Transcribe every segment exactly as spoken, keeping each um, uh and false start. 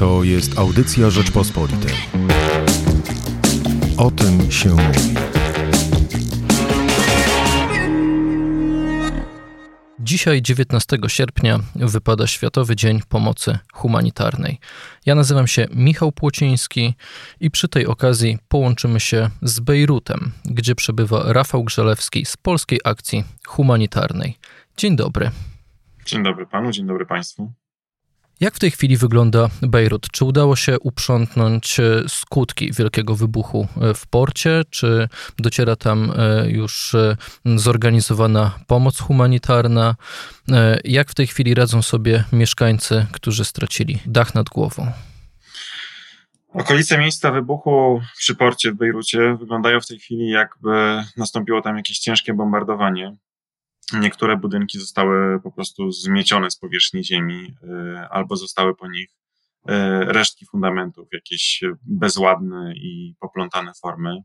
To jest audycja Rzeczpospolitej. O tym się mówi. Dzisiaj, dziewiętnastego sierpnia, wypada Światowy Dzień Pomocy Humanitarnej. Ja nazywam się Michał Płociński i przy tej okazji połączymy się z Bejrutem, gdzie przebywa Rafał Grzelewski z Polskiej Akcji Humanitarnej. Dzień dobry. Dzień dobry panu, dzień dobry państwu. Jak w tej chwili wygląda Bejrut? Czy udało się uprzątnąć skutki wielkiego wybuchu w porcie? Czy dociera tam już zorganizowana pomoc humanitarna? Jak w tej chwili radzą sobie mieszkańcy, którzy stracili dach nad głową? Okolice miejsca wybuchu przy porcie w Bejrucie wyglądają w tej chwili, jakby nastąpiło tam jakieś ciężkie bombardowanie. Niektóre budynki zostały po prostu zmiecione z powierzchni ziemi albo zostały po nich resztki fundamentów, jakieś bezładne i poplątane formy.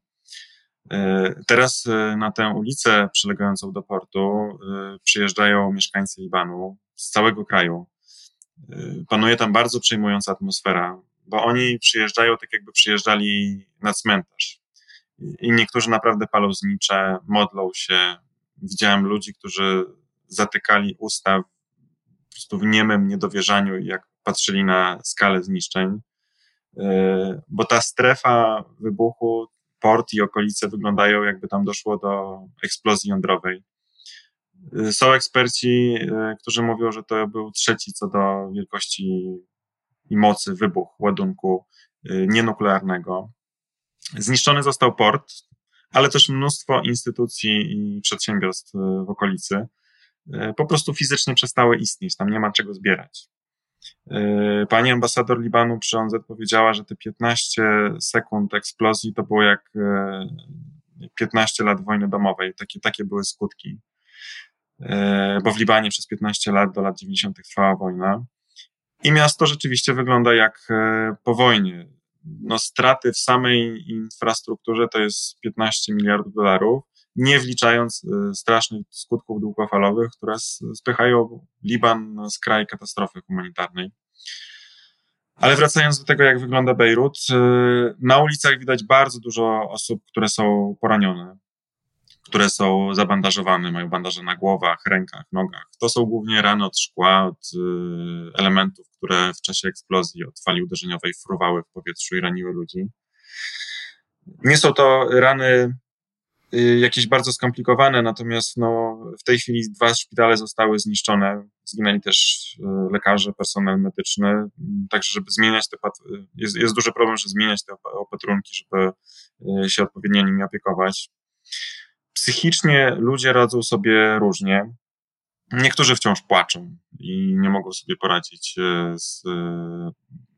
Teraz na tę ulicę przylegającą do portu przyjeżdżają mieszkańcy Libanu z całego kraju. Panuje tam bardzo przejmująca atmosfera, bo oni przyjeżdżają tak, jakby przyjeżdżali na cmentarz. I niektórzy naprawdę palą znicze, modlą się. Widziałem ludzi, którzy zatykali usta po prostu w niemym niedowierzaniu, jak patrzyli na skalę zniszczeń, bo ta strefa wybuchu, port i okolice wyglądają, jakby tam doszło do eksplozji jądrowej. Są eksperci, którzy mówią, że to był trzeci co do wielkości i mocy wybuch ładunku nienuklearnego. Zniszczony został port, ale też mnóstwo instytucji i przedsiębiorstw w okolicy po prostu fizycznie przestały istnieć, tam nie ma czego zbierać. Pani ambasador Libanu przy O N Z powiedziała, że te piętnaście sekund eksplozji to było jak piętnaście lat wojny domowej, takie, takie były skutki, bo w Libanie przez piętnaście lat do lat dziewięćdziesiątych trwała wojna i miasto rzeczywiście wygląda jak po wojnie. No, straty w samej infrastrukturze to jest piętnaście miliardów dolarów, nie wliczając strasznych skutków długofalowych, które spychają Liban na skraj katastrofy humanitarnej. Ale wracając do tego, jak wygląda Bejrut, na ulicach widać bardzo dużo osób, które są poranione, które są zabandażowane, mają bandaże na głowach, rękach, nogach. To są głównie rany od szkła, od elementów, które w czasie eksplozji od fali uderzeniowej fruwały w powietrzu i raniły ludzi. Nie są to rany jakieś bardzo skomplikowane, natomiast no, w tej chwili dwa szpitale zostały zniszczone. Zginęli też lekarze, personel medyczny. Także żeby zmieniać te, jest, jest duży problem, żeby zmieniać te opatrunki, żeby się odpowiednio nimi opiekować. Psychicznie ludzie radzą sobie różnie. Niektórzy wciąż płaczą i nie mogą sobie poradzić. Z,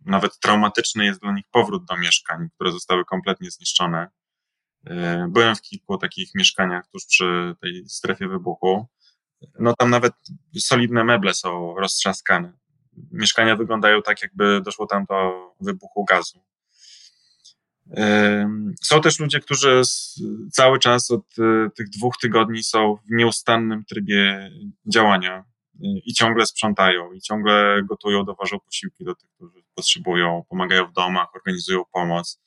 nawet traumatyczny jest dla nich powrót do mieszkań, które zostały kompletnie zniszczone. Byłem w kilku takich mieszkaniach tuż przy tej strefie wybuchu. No tam nawet solidne meble są roztrzaskane. Mieszkania wyglądają tak, jakby doszło tam do wybuchu gazu. Są też ludzie, którzy cały czas od tych dwóch tygodni są w nieustannym trybie działania i ciągle sprzątają, i ciągle gotują, dowożą posiłki do tych, którzy potrzebują, pomagają w domach, organizują pomoc.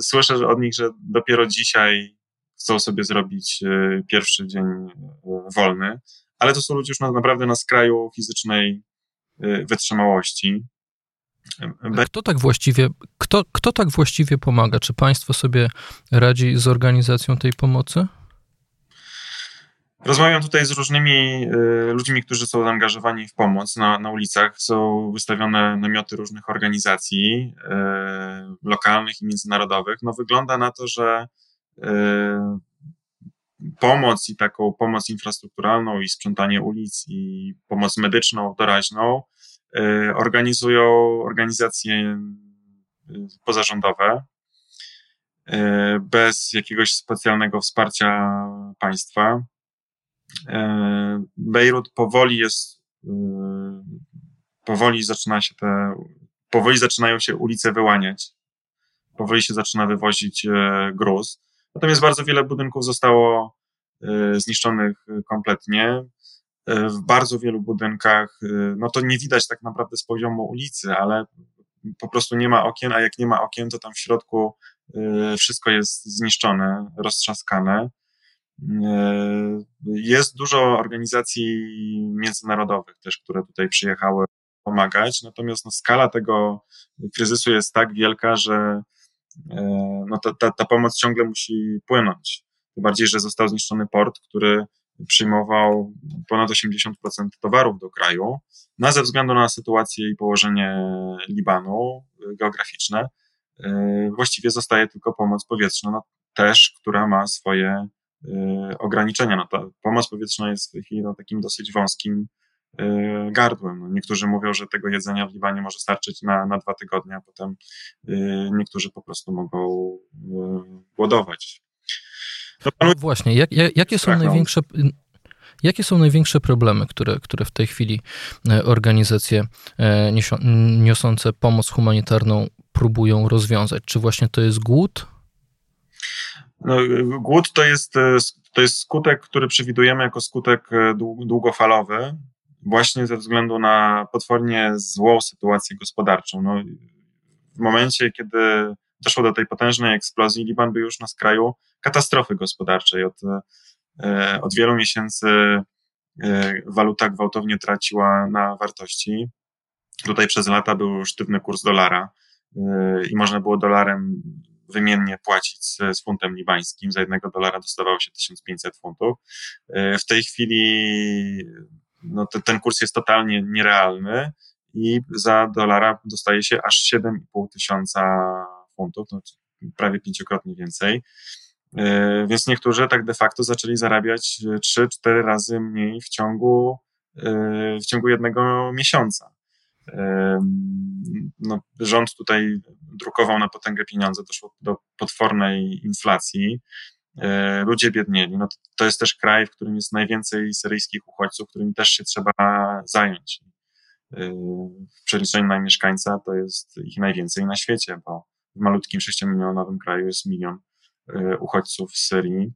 Słyszę od nich, że dopiero dzisiaj chcą sobie zrobić pierwszy dzień wolny, ale to są ludzie już naprawdę na skraju fizycznej wytrzymałości. Kto tak właściwie, kto, kto tak właściwie pomaga? Czy państwo sobie radzi z organizacją tej pomocy? Rozmawiam tutaj z różnymi y, ludźmi, którzy są zaangażowani w pomoc na, na ulicach. Są wystawione namioty różnych organizacji y, lokalnych i międzynarodowych. No, wygląda na to, że y, pomoc i taką pomoc infrastrukturalną i sprzątanie ulic i pomoc medyczną, doraźną organizują organizacje pozarządowe bez jakiegoś specjalnego wsparcia państwa. Bejrut powoli jest, powoli zaczyna się te, powoli zaczynają się ulice wyłaniać, powoli się zaczyna wywozić gruz. Natomiast bardzo wiele budynków zostało zniszczonych kompletnie. w bardzo wielu budynkach, no to nie widać tak naprawdę z poziomu ulicy, ale po prostu nie ma okien, a jak nie ma okien, to tam w środku wszystko jest zniszczone, roztrzaskane. Jest dużo organizacji międzynarodowych też, które tutaj przyjechały pomagać, natomiast no, skala tego kryzysu jest tak wielka, że no, ta, ta, ta pomoc ciągle musi płynąć. Tym bardziej, że został zniszczony port, który przyjmował ponad osiemdziesiąt procent towarów do kraju, no a ze względu na sytuację i położenie Libanu geograficzne, właściwie zostaje tylko pomoc powietrzna, no, też, która ma swoje ograniczenia. No, ta pomoc powietrzna jest w tej chwili no, takim dosyć wąskim gardłem. No, niektórzy mówią, że tego jedzenia w Libanie może starczyć na, na dwa tygodnie, a potem niektórzy po prostu mogą głodować. No właśnie, jak, jak, jakie są największe... Jakie są największe problemy, które, które w tej chwili organizacje niosące pomoc humanitarną próbują rozwiązać? Czy właśnie to jest głód? No, głód to jest, to jest skutek, który przewidujemy jako skutek długofalowy, właśnie ze względu na potwornie złą sytuację gospodarczą. No, w momencie, kiedy doszło do tej potężnej eksplozji, Liban był już na skraju katastrofy gospodarczej. Od Od wielu miesięcy waluta gwałtownie traciła na wartości. Tutaj przez lata był sztywny kurs dolara i można było dolarem wymiennie płacić z funtem libańskim. Za jednego dolara dostawało się tysiąc pięćset funtów. W tej chwili no, te, ten kurs jest totalnie nierealny i za dolara dostaje się aż siedem i pół tysiąca funtów, no, prawie pięciokrotnie więcej. Więc niektórzy tak de facto zaczęli zarabiać trzy cztery razy mniej w ciągu, w ciągu jednego miesiąca. No, rząd tutaj drukował na potęgę pieniądze, doszło do potwornej inflacji, ludzie biednieli. No, to jest też kraj, w którym jest najwięcej syryjskich uchodźców, którymi też się trzeba zająć. W przeliczeniu na mieszkańca to jest ich najwięcej na świecie, bo w malutkim sześciomilionowym kraju jest milion uchodźców z Syrii.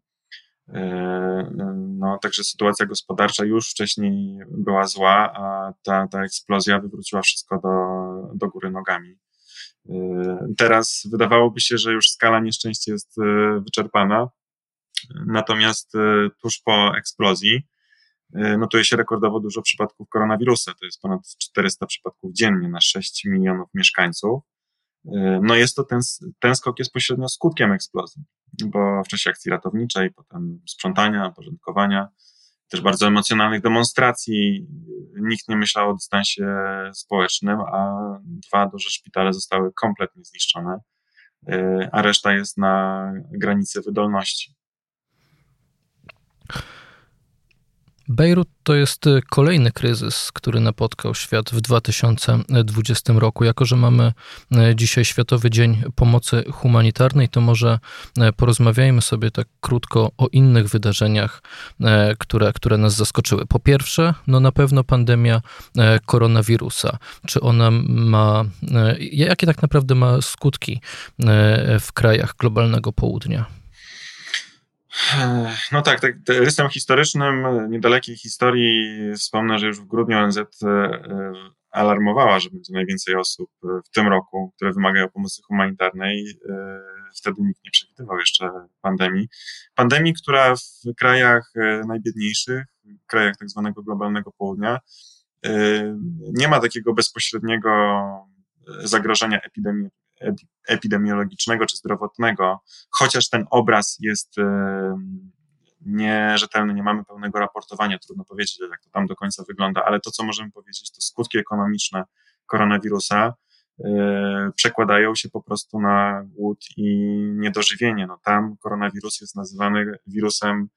No, także sytuacja gospodarcza już wcześniej była zła, a ta, ta eksplozja wywróciła wszystko do, do góry nogami. Teraz wydawałoby się, że już skala nieszczęścia jest wyczerpana, natomiast tuż po eksplozji notuje się rekordowo dużo przypadków koronawirusa. To jest ponad czterysta przypadków dziennie na sześć milionów mieszkańców. No jest to ten, ten skok jest pośrednio skutkiem eksplozji, bo w czasie akcji ratowniczej, potem sprzątania, porządkowania, też bardzo emocjonalnych demonstracji, nikt nie myślał o dystansie społecznym, a dwa duże szpitale zostały kompletnie zniszczone, a reszta jest na granicy wydolności. Bejrut to jest kolejny kryzys, który napotkał świat w dwa tysiące dwudziestym roku. Jako że mamy dzisiaj Światowy Dzień Pomocy Humanitarnej, to może porozmawiajmy sobie tak krótko o innych wydarzeniach, które, które nas zaskoczyły. Po pierwsze, no na pewno pandemia koronawirusa. Czy ona ma, jakie tak naprawdę ma skutki w krajach globalnego południa? No tak, tak, rysem historycznym niedalekiej historii wspomnę, że już w grudniu O N Z alarmowała, że będzie najwięcej osób w tym roku, które wymagają pomocy humanitarnej. Wtedy nikt nie przewidywał jeszcze pandemii. Pandemii, która w krajach najbiedniejszych, w krajach tak zwanego globalnego południa, nie ma takiego bezpośredniego zagrożenia epidemii. epidemiologicznego czy zdrowotnego, chociaż ten obraz jest nierzetelny, nie mamy pełnego raportowania, trudno powiedzieć, jak to tam do końca wygląda, ale to, co możemy powiedzieć, to skutki ekonomiczne koronawirusa przekładają się po prostu na głód i niedożywienie. No, tam koronawirus jest nazywany wirusem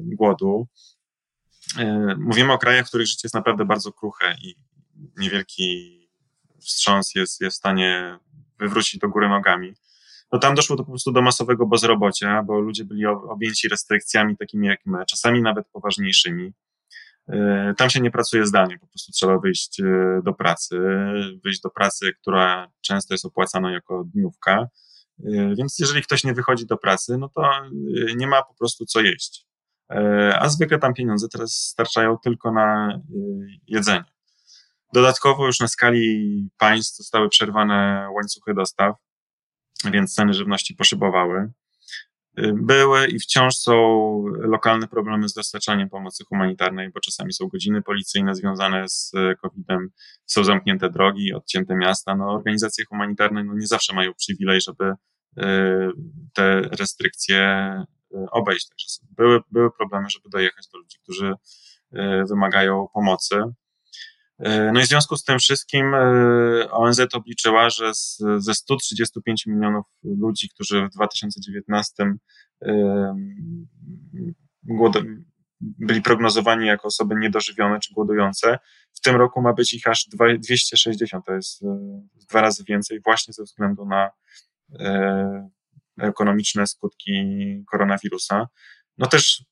głodu. Mówimy o krajach, w których życie jest naprawdę bardzo kruche i niewielki wstrząs jest, jest w stanie wywrócić do góry nogami. No tam doszło do, po prostu do masowego bezrobocia, bo ludzie byli objęci restrykcjami takimi jak my, czasami nawet poważniejszymi. Tam się nie pracuje zdalnie, po prostu trzeba wyjść do pracy, wyjść do pracy, która często jest opłacana jako dniówka, więc jeżeli ktoś nie wychodzi do pracy, no to nie ma po prostu co jeść. a zwykle tam pieniądze teraz starczają tylko na jedzenie. Dodatkowo już na skali państw zostały przerwane łańcuchy dostaw, więc ceny żywności poszybowały. Były i wciąż są lokalne problemy z dostarczaniem pomocy humanitarnej, bo czasami są godziny policyjne związane z kowidem, są zamknięte drogi, odcięte miasta. No, organizacje humanitarne no, nie zawsze mają przywilej, żeby y, te restrykcje obejść. Także były, były problemy, żeby dojechać do ludzi, którzy y, wymagają pomocy. No i w związku z tym wszystkim O N Z obliczyła, że z, ze stu trzydziestu pięciu milionów ludzi, którzy w dwa tysiące dziewiętnastym byli prognozowani jako osoby niedożywione czy głodujące, w tym roku ma być ich aż dwieście sześćdziesiąt, to jest dwa razy więcej właśnie ze względu na ekonomiczne skutki koronawirusa. No też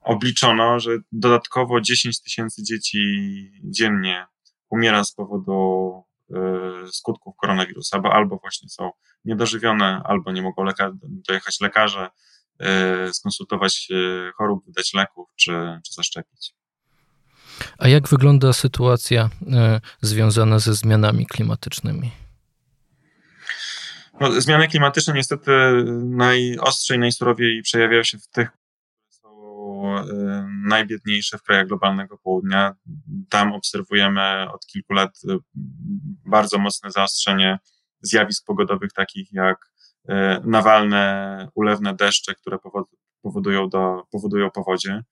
obliczono, że dodatkowo dziesięć tysięcy dzieci dziennie umiera z powodu y, skutków koronawirusa, bo albo właśnie są niedożywione, albo nie mogą leka- dojechać lekarze, y, skonsultować y, chorób, wydać leków czy, czy zaszczepić. A jak wygląda sytuacja y, związana ze zmianami klimatycznymi? No, zmiany klimatyczne niestety najostrzej, najsurowiej przejawiają się w tych najbiedniejsze w krajach globalnego południa. Tam obserwujemy od kilku lat bardzo mocne zaostrzenie zjawisk pogodowych takich jak nawalne, ulewne deszcze, które powodują, do, powodują powodzie.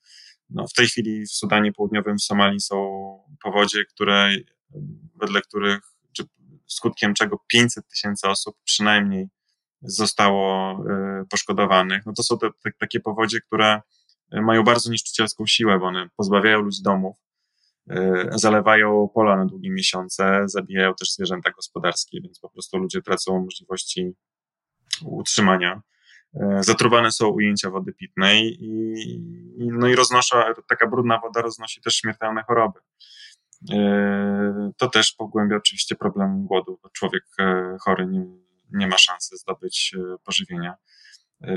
No, w tej chwili w Sudanie Południowym, w Somalii są powodzie, które, wedle których, czy skutkiem czego pięćset tysięcy osób przynajmniej zostało poszkodowanych. No, to są te, te, takie powodzie, które mają bardzo niszczycielską siłę, bo one pozbawiają ludzi domów, zalewają pola na długie miesiące, zabijają też zwierzęta gospodarskie, więc po prostu ludzie tracą możliwości utrzymania. Zatruwane są ujęcia wody pitnej i, no i roznoszą, taka brudna woda roznosi też śmiertelne choroby. To też pogłębia oczywiście problem głodu, bo człowiek chory nie, nie ma szansy zdobyć pożywienia.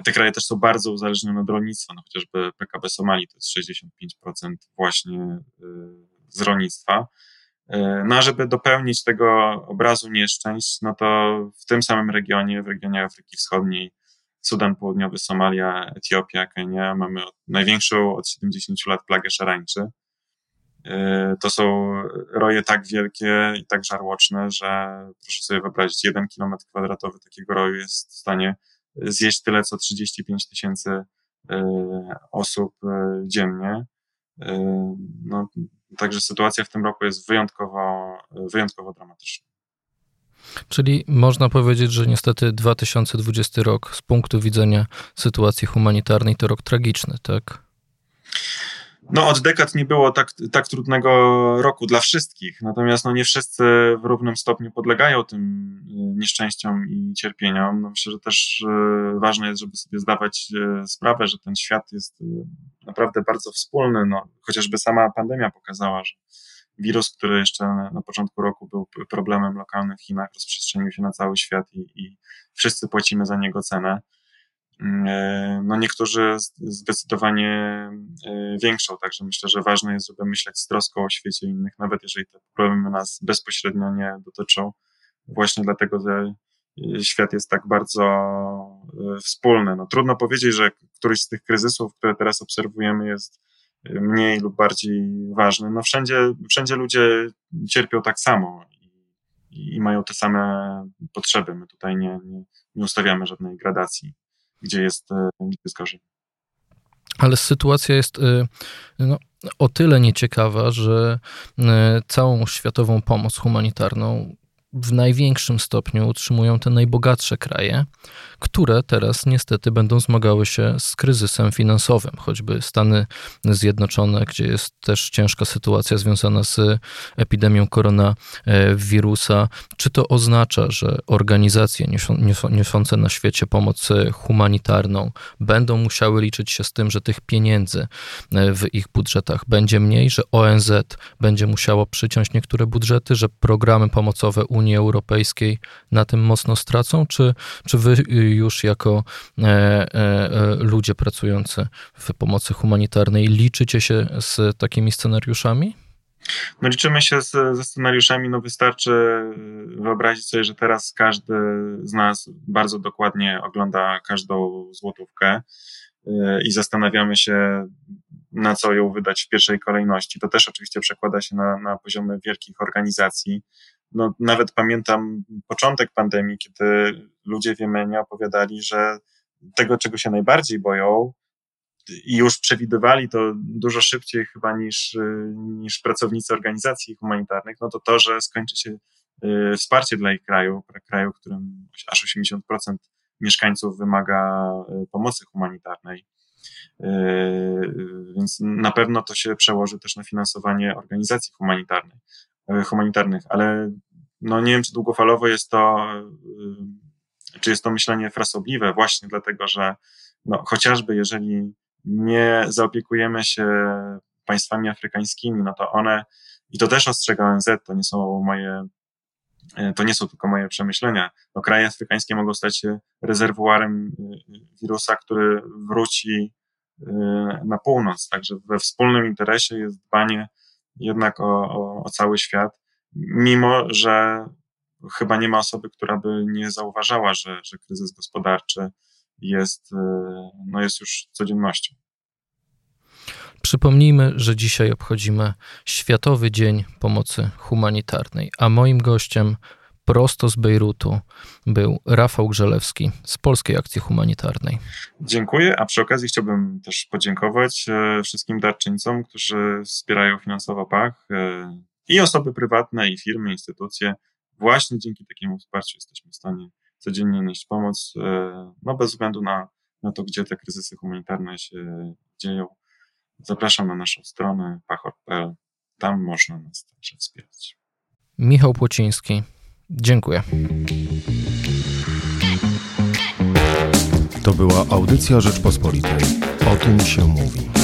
Te kraje też są bardzo uzależnione od rolnictwa, no chociażby P K B Somalii to jest sześćdziesiąt pięć procent właśnie z rolnictwa. No a żeby dopełnić tego obrazu nieszczęść, no to w tym samym regionie, w regionie Afryki Wschodniej, Sudan Południowy, Somalia, Etiopia, Kenia, mamy największą od siedemdziesięciu lat plagę szarańczy. To są roje tak wielkie i tak żarłoczne, że proszę sobie wyobrazić, jeden kilometr kwadratowy takiego roju jest w stanie zjeść tyle, co trzydzieści pięć tysięcy osób dziennie. No, także sytuacja w tym roku jest wyjątkowo, wyjątkowo dramatyczna. Czyli można powiedzieć, że niestety dwa tysiące dwudziesty rok z punktu widzenia sytuacji humanitarnej to rok tragiczny, tak? No od dekad nie było tak, tak trudnego roku dla wszystkich, natomiast no, nie wszyscy w równym stopniu podlegają tym nieszczęściom i cierpieniom. No, myślę, że też ważne jest, żeby sobie zdawać sprawę, że ten świat jest naprawdę bardzo wspólny. No, chociażby sama pandemia pokazała, że wirus, który jeszcze na początku roku był problemem lokalnym w Chinach, rozprzestrzenił się na cały świat i, i wszyscy płacimy za niego cenę. No niektórzy zdecydowanie większą, także myślę, że ważne jest, żeby myśleć z troską o świecie innych, nawet jeżeli te problemy nas bezpośrednio nie dotyczą, właśnie dlatego, że świat jest tak bardzo wspólny. No, trudno powiedzieć, że któryś z tych kryzysów, które teraz obserwujemy, jest mniej lub bardziej ważny. No, wszędzie, wszędzie ludzie cierpią tak samo i, i mają te same potrzeby. My tutaj nie, nie, nie ustawiamy żadnej gradacji. Gdzie jest, gdzie jest gorzej. Ale sytuacja jest no, o tyle nieciekawa, że całą światową pomoc humanitarną w największym stopniu utrzymują te najbogatsze kraje, które teraz niestety będą zmagały się z kryzysem finansowym, choćby Stany Zjednoczone, gdzie jest też ciężka sytuacja związana z epidemią koronawirusa. Czy to oznacza, że organizacje niosące na świecie pomoc humanitarną będą musiały liczyć się z tym, że tych pieniędzy w ich budżetach będzie mniej, że O N Z będzie musiało przyciąć niektóre budżety, że programy pomocowe Unii Unii Europejskiej na tym mocno stracą, czy, czy wy już jako e, e, ludzie pracujący w pomocy humanitarnej liczycie się z takimi scenariuszami? No liczymy się z, ze scenariuszami, no wystarczy wyobrazić sobie, że teraz każdy z nas bardzo dokładnie ogląda każdą złotówkę i zastanawiamy się, na co ją wydać w pierwszej kolejności. To też oczywiście przekłada się na, na poziomy wielkich organizacji. No, nawet pamiętam początek pandemii, kiedy ludzie w Jemenie opowiadali, że tego, czego się najbardziej boją, i już przewidywali to dużo szybciej chyba niż, niż pracownicy organizacji humanitarnych, no to to, że skończy się wsparcie dla ich kraju, kraju, w którym aż osiemdziesiąt procent mieszkańców wymaga pomocy humanitarnej. Więc na pewno to się przełoży też na finansowanie organizacji humanitarnych, humanitarnych, ale no nie wiem, czy długofalowo jest to, czy jest to myślenie frasobliwe, właśnie dlatego, że no, chociażby jeżeli nie zaopiekujemy się państwami afrykańskimi, no to one, i to też ostrzega O N Z, to nie są moje, to nie są tylko moje przemyślenia. No, kraje afrykańskie mogą stać się rezerwuarem wirusa, który wróci na północ. Także we wspólnym interesie jest dbanie jednak o, o, o cały świat, mimo że chyba nie ma osoby, która by nie zauważała, że, że kryzys gospodarczy jest, no jest już codziennością. Przypomnijmy, że dzisiaj obchodzimy Światowy Dzień Pomocy Humanitarnej, a moim gościem prosto z Bejrutu był Rafał Grzelewski z Polskiej Akcji Humanitarnej. Dziękuję, a przy okazji chciałbym też podziękować wszystkim darczyńcom, którzy wspierają finansowo P A H, i osoby prywatne, i firmy, instytucje. Właśnie dzięki takiemu wsparciu jesteśmy w stanie codziennie nieść pomoc, no bez względu na, na to, gdzie te kryzysy humanitarne się dzieją. Zapraszam na naszą stronę pachor kropka p l. Tam można nas także wspierać. Michał Płociński, dziękuję. To była audycja Rzeczpospolitej. O tym się mówi.